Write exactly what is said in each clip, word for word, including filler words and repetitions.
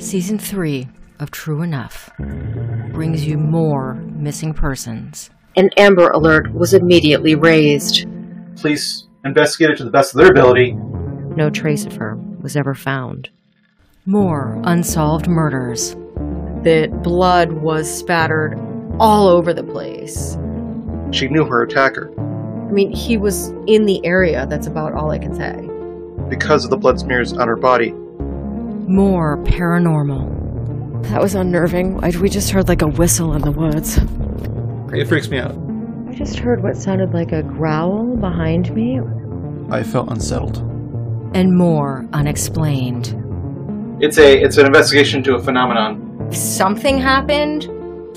Season three of True Enough brings you more missing persons. An Amber Alert was immediately raised. Police investigated to the best of their ability. No trace of her was ever found. More unsolved murders. The blood was spattered all over the place. She knew her attacker. I mean, he was in the area. That's about all I can say. Because of the blood smears on her body. More paranormal. That was unnerving. I, we just heard like a whistle in the woods. It freaks me out. I just heard what sounded like a growl behind me. I felt unsettled. And more unexplained. It's a it's an investigation into a phenomenon. Something happened?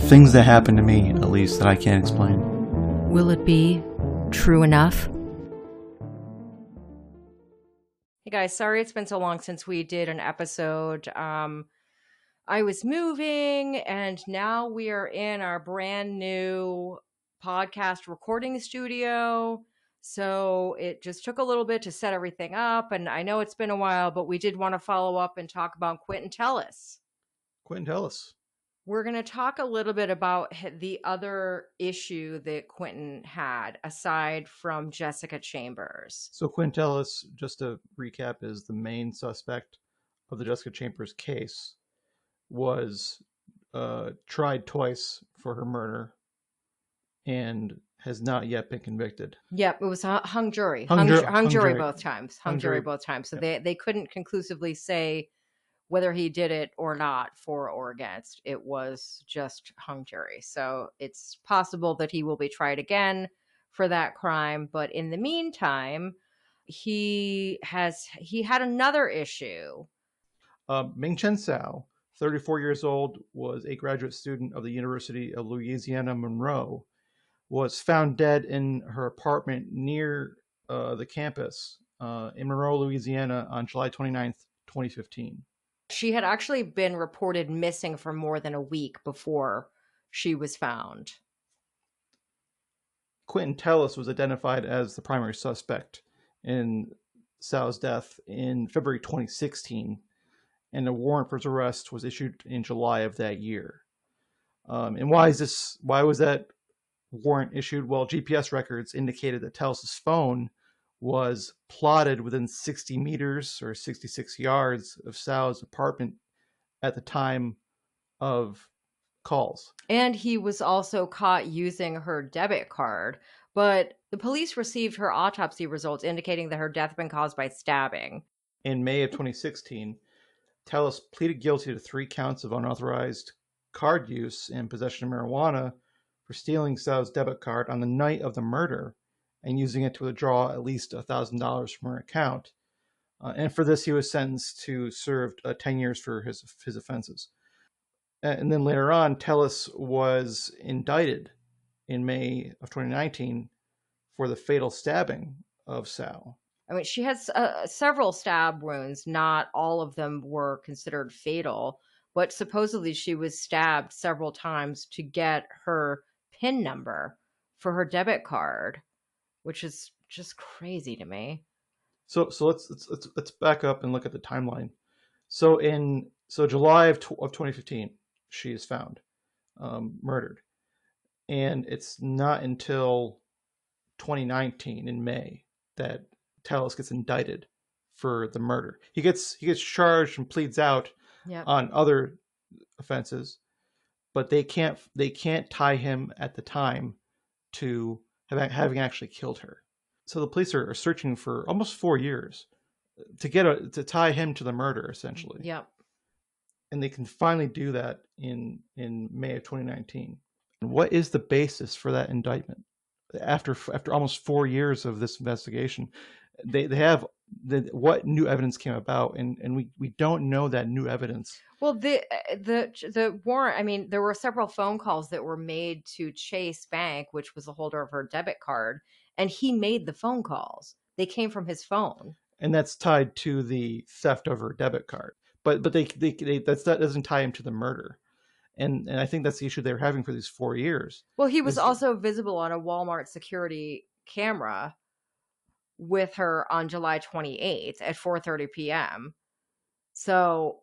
Things that happened to me, at least, that I can't explain. Will it be true enough? Hey guys, sorry it's been so long since we did an episode. Um, I was moving, and now we are in our brand new podcast recording studio. So it just took a little bit to set everything up. And I know it's been a while, but we did want to follow up and talk about Quinton Tellis. Quinton Tellis. We're going to talk a little bit about the other issue that Quinton had, aside from Jessica Chambers. So Quinton Tellis, just to recap, is the main suspect of the Jessica Chambers case, was uh, tried twice for her murder and has not yet been convicted. Yep, it was hung jury. Hung, hung, ju- hung jury, jury both times. Hung, hung jury both times. So yep. they, they couldn't conclusively say whether he did it or not, for or against. It was just hung jury. So it's possible that he will be tried again for that crime. But in the meantime, he has he had another issue. Uh, Ming Chen Hsiao, thirty-four years old, was a graduate student of the University of Louisiana Monroe, was found dead in her apartment near uh, the campus uh, in Monroe, Louisiana on July twenty-ninth, twenty fifteen. She had actually been reported missing for more than a week before she was found. Quinton Tellis was identified as the primary suspect in Hsiao's death in February twenty sixteen, and a warrant for his arrest was issued in July of that year. Um, and why is this? Why was that warrant issued? Well, G P S records indicated that Tellis's phone was plotted within sixty meters or sixty-six yards of Hsiao's apartment at the time of calls. And he was also caught using her debit card, but the police received her autopsy results indicating that her death had been caused by stabbing. In May of twenty sixteen, Tellis pleaded guilty to three counts of unauthorized card use and possession of marijuana for stealing Hsiao's debit card on the night of the murder and using it to withdraw at least one thousand dollars from her account. Uh, and for this, he was sentenced to serve uh, ten years for his his offenses. And then later on, Tellis was indicted in May of twenty nineteen for the fatal stabbing of Hsiao. I mean, she has uh, several stab wounds. Not all of them were considered fatal, but supposedly she was stabbed several times to get her PIN number for her debit card, which is just crazy to me. So, so let's let's let's back up and look at the timeline. So in so July of of twenty fifteen, she is found um, murdered, and it's not until twenty nineteen in May that Tellis gets indicted for the murder. He gets he gets charged and pleads out yep. on other offenses, but they can't they can't tie him at the time to having actually killed her. So the police are searching for almost four years to get a, to tie him to the murder, essentially. Yep. And they can finally do that in in May of twenty nineteen. And what is the basis for that indictment? After after almost four years of this investigation, they they have the, what new evidence came about, and and we we don't know that new evidence. Well, the the the warrant. I mean, there were several phone calls that were made to Chase Bank, which was the holder of her debit card, and he made the phone calls. They came from his phone, and that's tied to the theft of her debit card. But but they they, they that's, that doesn't tie him to the murder. And and I think that's the issue they were having for these four years. Well, he was it's, also visible on a Walmart security camera with her on July twenty-eighth at four thirty p.m. So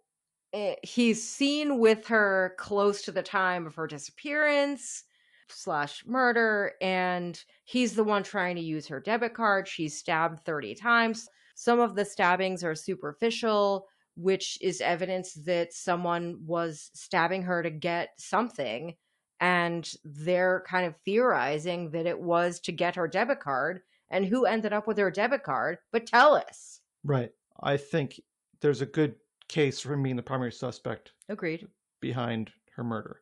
it, he's seen with her close to the time of her disappearance slash murder, and he's the one trying to use her debit card. She's stabbed thirty times. Some of the stabbings are superficial, which is evidence that someone was stabbing her to get something, and they're kind of theorizing that it was to get her debit card. And who ended up with her debit card but Tellis? Right. I think there's a good case for him being the primary suspect. Agreed. Behind her murder.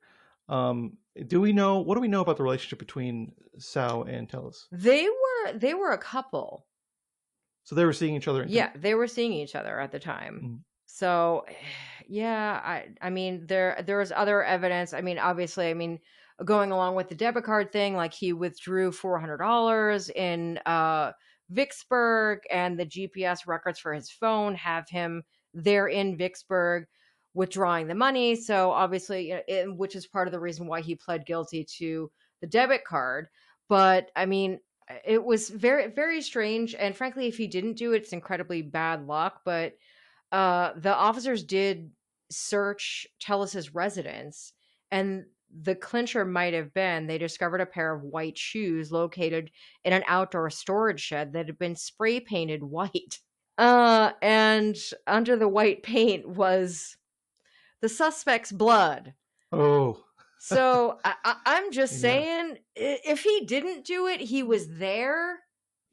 Um, do we know, what do we know about the relationship between Hsiao and Tellis? They were, they were a couple. So they were seeing each other. Yeah. They were seeing each other at the time. Mm-hmm. So yeah, I, I mean, there, there was other evidence. I mean, obviously, I mean, going along with the debit card thing, like he withdrew four hundred dollars in uh, Vicksburg, and the G P S records for his phone have him there in Vicksburg withdrawing the money. So obviously, it, which is part of the reason why he pled guilty to the debit card. But I mean, it was very, very strange. And frankly, if he didn't do it, it's incredibly bad luck. But uh, the officers did search Tellis's residence, and the clincher might have been they discovered a pair of white shoes located in an outdoor storage shed that had been spray painted white. Uh, and under the white paint was the suspect's blood. Oh. So I, I, I'm just yeah. saying, if he didn't do it, he was there.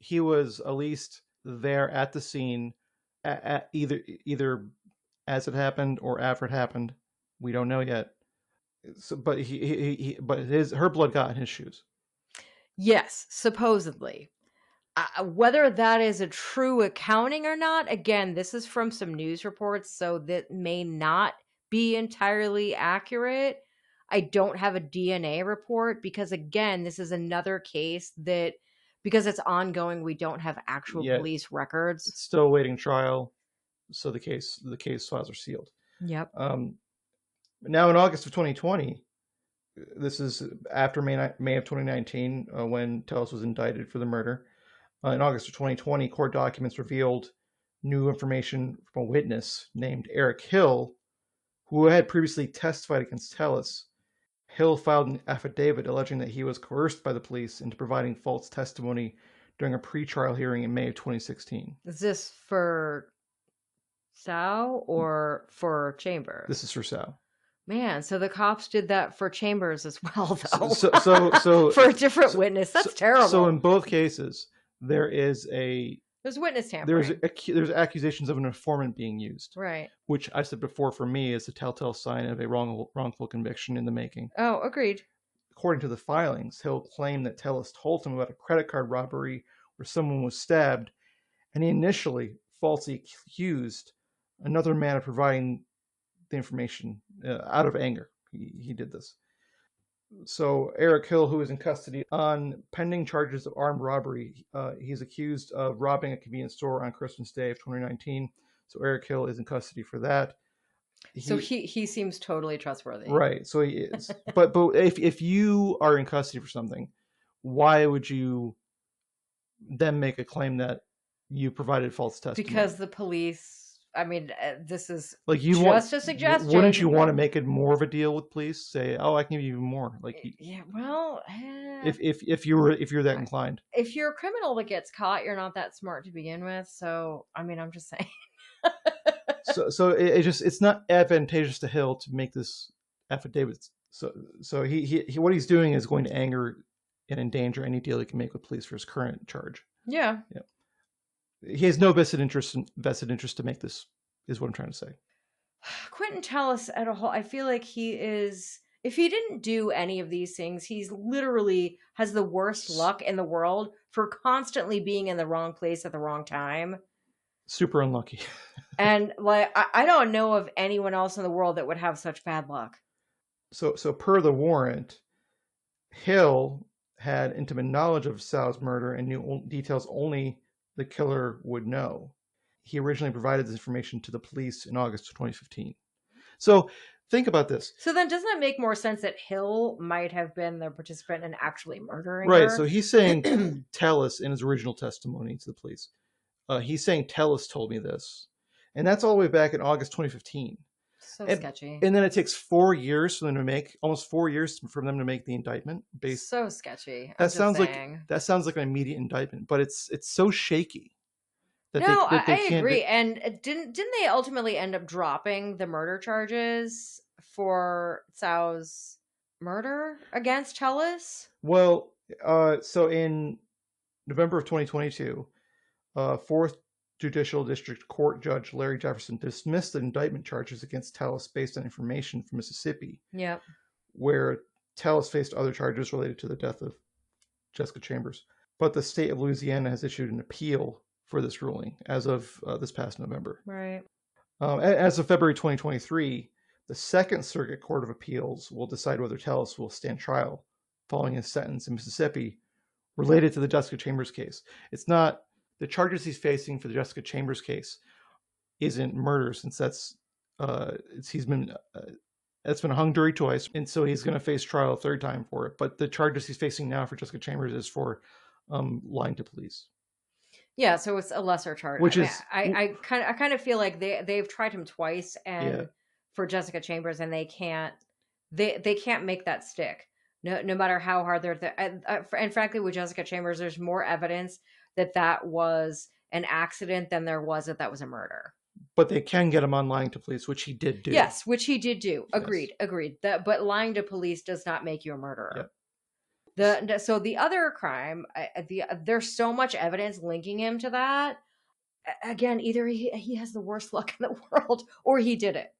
He was at least there at the scene, at, at either either as it happened or after it happened. We don't know yet. So, but he, he, he, but his, her blood got in his shoes. Yes, supposedly. Uh, whether that is a true accounting or not, again, this is from some news reports, so that may not be entirely accurate. I don't have a D N A report because, again, this is another case that, because it's ongoing, we don't have actual yeah, police records. It's still awaiting trial, so the case the case files are sealed. Yep. Um. Now, in August of twenty twenty, this is after May, May of twenty nineteen, uh, when Tellis was indicted for the murder. Uh, in August of twenty twenty, court documents revealed new information from a witness named Eric Hill, who had previously testified against Tellis. Hill filed an affidavit alleging that he was coerced by the police into providing false testimony during a pretrial hearing in May of twenty sixteen. Is this for Hsiao or for Chambers? This is for Hsiao. Man, so the cops did that for Chambers as well, though. So, so, so for a different so, witness, that's so, terrible. So in both cases, there is a there's witness tampering. There's a, there's accusations of an informant being used, right? Which I said before, for me, is a telltale sign of a wrongful wrongful conviction in the making. Oh, agreed. According to the filings, Hill claimed that Tellis told him about a credit card robbery where someone was stabbed, and he initially falsely accused another man of providing the information uh, out of anger. He, he did this. So Eric Hill, who is in custody on pending charges of armed robbery, uh, he's accused of robbing a convenience store on Christmas Day of twenty nineteen. So Eric Hill is in custody for that. He, so he he seems totally trustworthy, right? So he is. but but if if you are in custody for something, why would you then make a claim that you provided false testimony? Because the police. I mean, this is like you just want, a suggestion. Wouldn't you want to make it more of a deal with police? Say, oh, I can give you even more. Like, yeah, well, eh. if if if you were if you're that inclined, if you're a criminal that gets caught, you're not that smart to begin with. So, I mean, I'm just saying. so, so it, it just it's not advantageous to Hill to make this affidavit. So, so he, he he what he's doing is going to anger and endanger any deal he can make with police for his current charge. Yeah. Yeah. He has no vested interest in, vested interest to make this, is what I'm trying to say. Quinton Tellis at a whole, I feel like he is, if he didn't do any of these things, he's literally has the worst luck in the world for constantly being in the wrong place at the wrong time. Super unlucky. And like, I, I don't know of anyone else in the world that would have such bad luck. So, so per the warrant, Hill had intimate knowledge of Hsiao's murder and knew details only the killer would know. He originally provided this information to the police in August of twenty fifteen. So think about this. So then doesn't it make more sense that Hill might have been the participant in actually murdering right, her? Right, so he's saying Tellis in his original testimony to the police. Uh, he's saying Tellis told me this. And that's all the way back in August twenty fifteen. So and, sketchy. And then it takes four years for them to make, almost four years for them to make the indictment. Based. So sketchy. I'm that sounds saying. like that sounds like an immediate indictment, but it's it's so shaky. That no, they, that I they agree. Be... And didn't didn't they ultimately end up dropping the murder charges for Hsiao's murder against Tellis? Well, uh, so in November of twenty twenty-two, uh, Fourth Judicial District Court Judge Larry Jefferson dismissed the indictment charges against Tellis based on information from Mississippi. Yep. Where Tellis faced other charges related to the death of Jessica Chambers. But the state of Louisiana has issued an appeal for this ruling as of uh, this past November. Right. Um, as of February twenty twenty-three, the Second Circuit Court of Appeals will decide whether Tellis will stand trial following his sentence in Mississippi related to the Jessica Chambers case. It's not... The charges he's facing for the Jessica Chambers case isn't murder, since that's uh, it's, he's been uh, that's been hung jury twice, and so he's going to face trial a third time for it. But the charges he's facing now for Jessica Chambers is for um, lying to police. Yeah, so it's a lesser charge. Which I mean, is I, I kind of I kind of feel like they they've tried him twice, and yeah. for Jessica Chambers, and they can't they they can't make that stick. No, no matter how hard they're th- and, uh, and frankly, with Jessica Chambers, there's more evidence that that was an accident than there was that that was a murder. But they can get him on lying to police, which he did do. Yes, which he did do. Agreed, yes. agreed. That, but lying to police does not make you a murderer. Yep. The So the other crime, the there's so much evidence linking him to that. Again, either he, he has the worst luck in the world or he did it.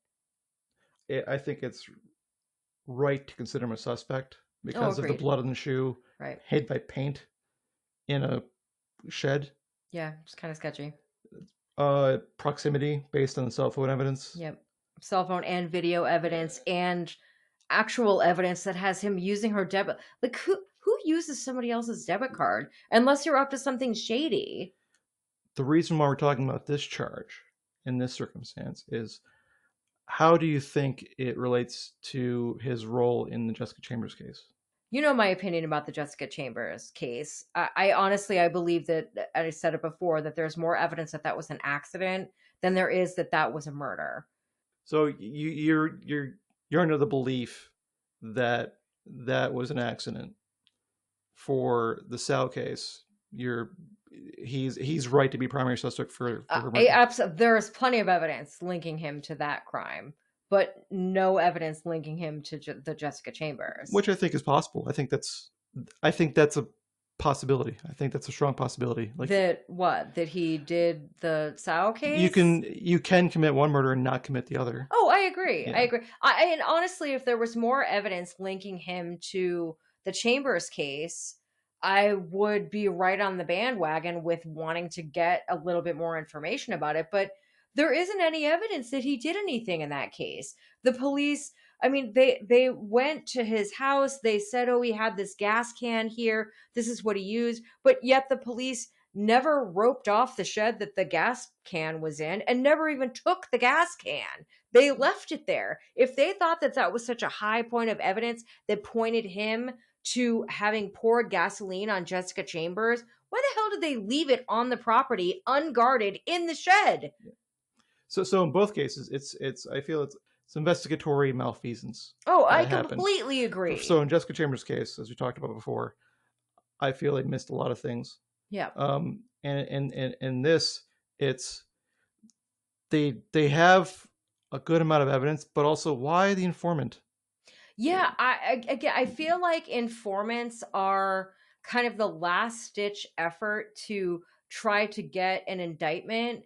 it I think it's right to consider him a suspect because oh, of the blood on the shoe, right. hid by paint in a shed. Yeah, it's kind of sketchy. Uh, proximity based on the cell phone evidence. Yep. Cell phone and video evidence and actual evidence that has him using her debit. Like who who uses somebody else's debit card unless you're up to something shady? The reason why we're talking about this charge in this circumstance is how do you think it relates to his role in the Jessica Chambers case? You know my opinion about the Jessica Chambers case. I, I honestly, I believe that, and I said it before, that there's more evidence that that was an accident than there is that that was a murder. So you, you're you're you're under the belief that that was an accident for the Hsiao case. You're he's he's right to be primary suspect for. for her uh, I, absolutely, there is plenty of evidence linking him to that crime. But no evidence linking him to Je- the Jessica Chambers, which I think is possible. I think that's, I think that's a possibility. I think that's a strong possibility. Like that, what that he did the Hsiao case. You can you can commit one murder and not commit the other. Oh, I agree. Yeah. I agree. I, and honestly, if there was more evidence linking him to the Chambers case, I would be right on the bandwagon with wanting to get a little bit more information about it, but. There isn't any evidence that he did anything in that case. The police, I mean, they they went to his house. They said, oh, he had this gas can here. This is what he used. But yet the police never roped off the shed that the gas can was in and never even took the gas can. They left it there. If they thought that that was such a high point of evidence that pointed him to having poured gasoline on Jessica Chambers, why the hell did they leave it on the property unguarded in the shed? So, so in both cases, it's it's. I feel it's it's investigatory malfeasance. Oh, I completely happened. agree. So in Jessica Chambers' case, as we talked about before, I feel they missed a lot of things. Yeah. Um. And and and in this, it's they they have a good amount of evidence, but also why the informant? Yeah. I again, I feel like informants are kind of the last ditch effort to try to get an indictment.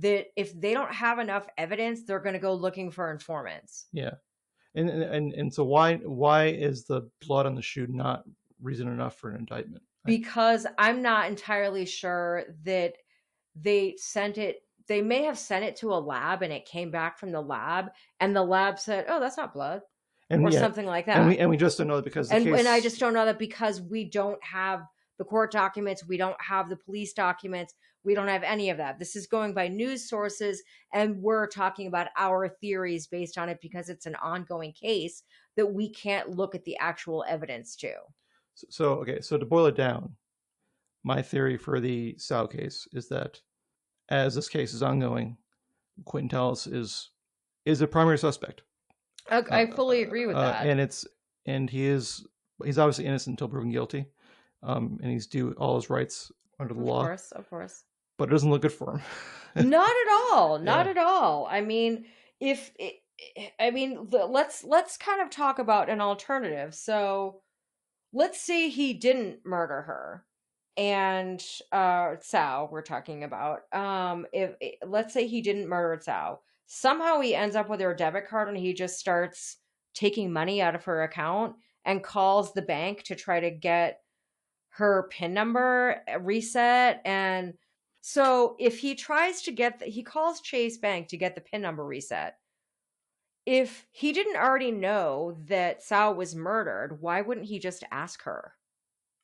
That if they don't have enough evidence, they're going to go looking for informants. Yeah, and and and so why why is the blood on the shoe not reason enough for an indictment? Because I'm not entirely sure that they sent it. They may have sent it to a lab, and it came back from the lab, and the lab said, "Oh, that's not blood," and or yeah, something like that. And we and we just don't know that because the and, case... and I just don't know that because we don't have the court documents, we don't have the police documents. We don't have any of that. This is going by news sources, and we're talking about our theories based on it because it's an ongoing case that we can't look at the actual evidence to. So, so okay, so to boil it down, my theory for the Hsiao case is that as this case is ongoing, Quinton Tellis is is a primary suspect. I, I fully agree with that. Uh, and it's and he is he's obviously innocent until proven guilty, um, and he's due all his rights under the law. Of course, of course. But it doesn't look good for him. Not at all. Not yeah. at all. I mean, if it, I mean, let's let's kind of talk about an alternative. So, let's say he didn't murder her, and uh, Tsao we're talking about. Um, if let's say he didn't murder Tsao. Somehow he ends up with her debit card and he just starts taking money out of her account and calls the bank to try to get her PIN number reset. And so if he tries to get, the, he calls Chase Bank to get the PIN number reset. If he didn't already know that Tsao was murdered, why wouldn't he just ask her?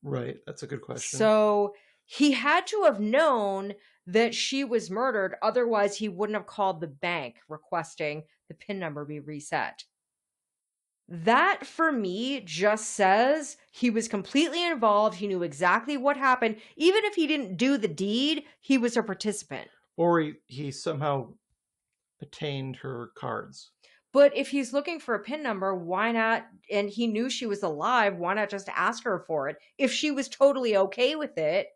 Right. That's a good question. So he had to have known that she was murdered. Otherwise, he wouldn't have called the bank requesting the PIN number be reset. That, for me, just says he was completely involved. He knew exactly what happened. Even if he didn't do the deed, he was a participant. Or he, he somehow attained her cards. But if he's looking for a PIN number, why not? And he knew she was alive. Why not just ask her for it? If she was totally okay with it,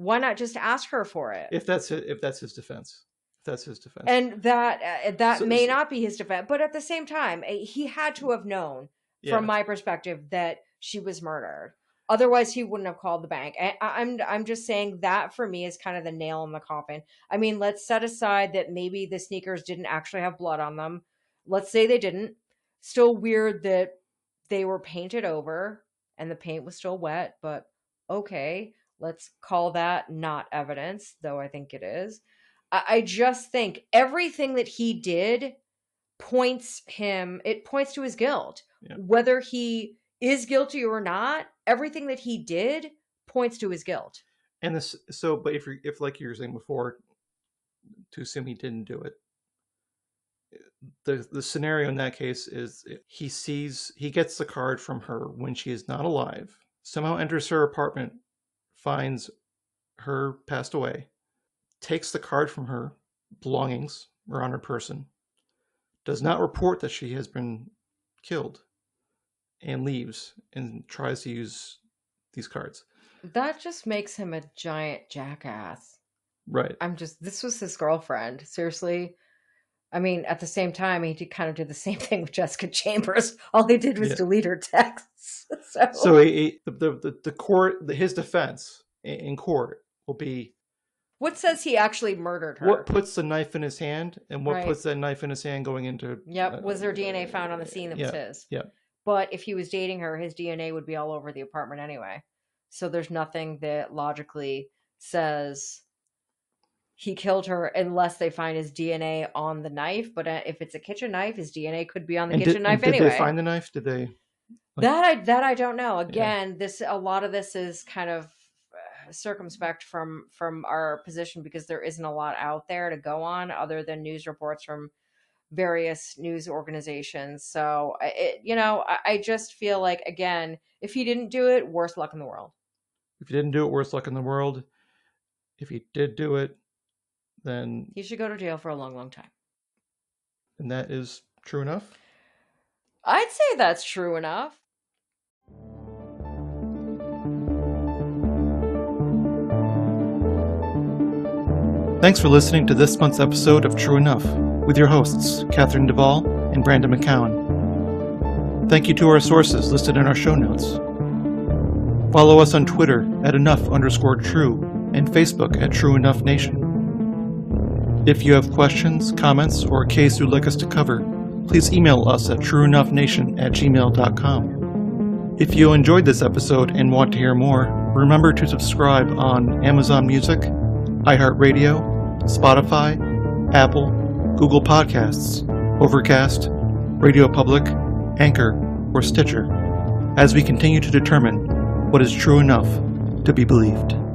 why not just ask her for it? If that's his, if that's his defense, if that's his defense, and that uh, that so, may so, not be his defense, but at the same time, he had to have known, yeah. from my perspective, that she was murdered. Otherwise, he wouldn't have called the bank. I, I'm I'm just saying that for me is kind of the nail in the coffin. I mean, let's set aside that maybe the sneakers didn't actually have blood on them. Let's say they didn't. Still weird that they were painted over and the paint was still wet, but okay. Let's call that not evidence, though I think it is. I just think everything that he did points him, it points to his guilt. Yeah. Whether he is guilty or not, everything that he did points to his guilt. And this, so, but if you're, if like you were saying before, to assume he didn't do it, the the scenario in that case is he sees, he gets the card from her when she is not alive, somehow enters her apartment, finds her passed away, takes the card from her, belongings are on her person, does not report that she has been killed, and leaves and tries to use these cards. That just makes him a giant jackass. Right. I'm just, this was his girlfriend. Seriously. I mean, at the same time, he did kind of do the same thing with Jessica Chambers. All he did was yeah. delete her texts. So, so he, he, the, the the court, the, his defense in court will be, what says he actually murdered her? What puts the knife in his hand, and what right. puts that knife in his hand going into? Yep. Uh, was there D N A found on the scene that yeah, was his? Yeah. But if he was dating her, his D N A would be all over the apartment anyway. So there's nothing that logically says he killed her unless they find his D N A on the knife. But if it's a kitchen knife, his D N A could be on the and kitchen did, knife did anyway. Did they find the knife? Did they? Like, that I that I don't know. Again, yeah. this a lot of this is kind of circumspect from from our position because there isn't a lot out there to go on other than news reports from various news organizations. So it, you know, I, I just feel like, again, if he didn't do it, worst luck in the world. If he didn't do it, worst luck in the world. If he did do it, then he should go to jail for a long, long time. And that is true enough? I'd say that's true enough. Thanks for listening to this month's episode of True Enough with your hosts, Catherine Duvall and Brandon McCowan. Thank you to our sources listed in our show notes. Follow us on Twitter at enough underscore true and Facebook at True Enough Nation. If you have questions, comments, or a case you'd like us to cover, please email us at trueenoughNation at gmail dot com. If you enjoyed this episode and want to hear more, remember to subscribe on Amazon Music, iHeartRadio, Spotify, Apple, Google Podcasts, Overcast, Radio Public, Anchor, or Stitcher, as we continue to determine what is true enough to be believed.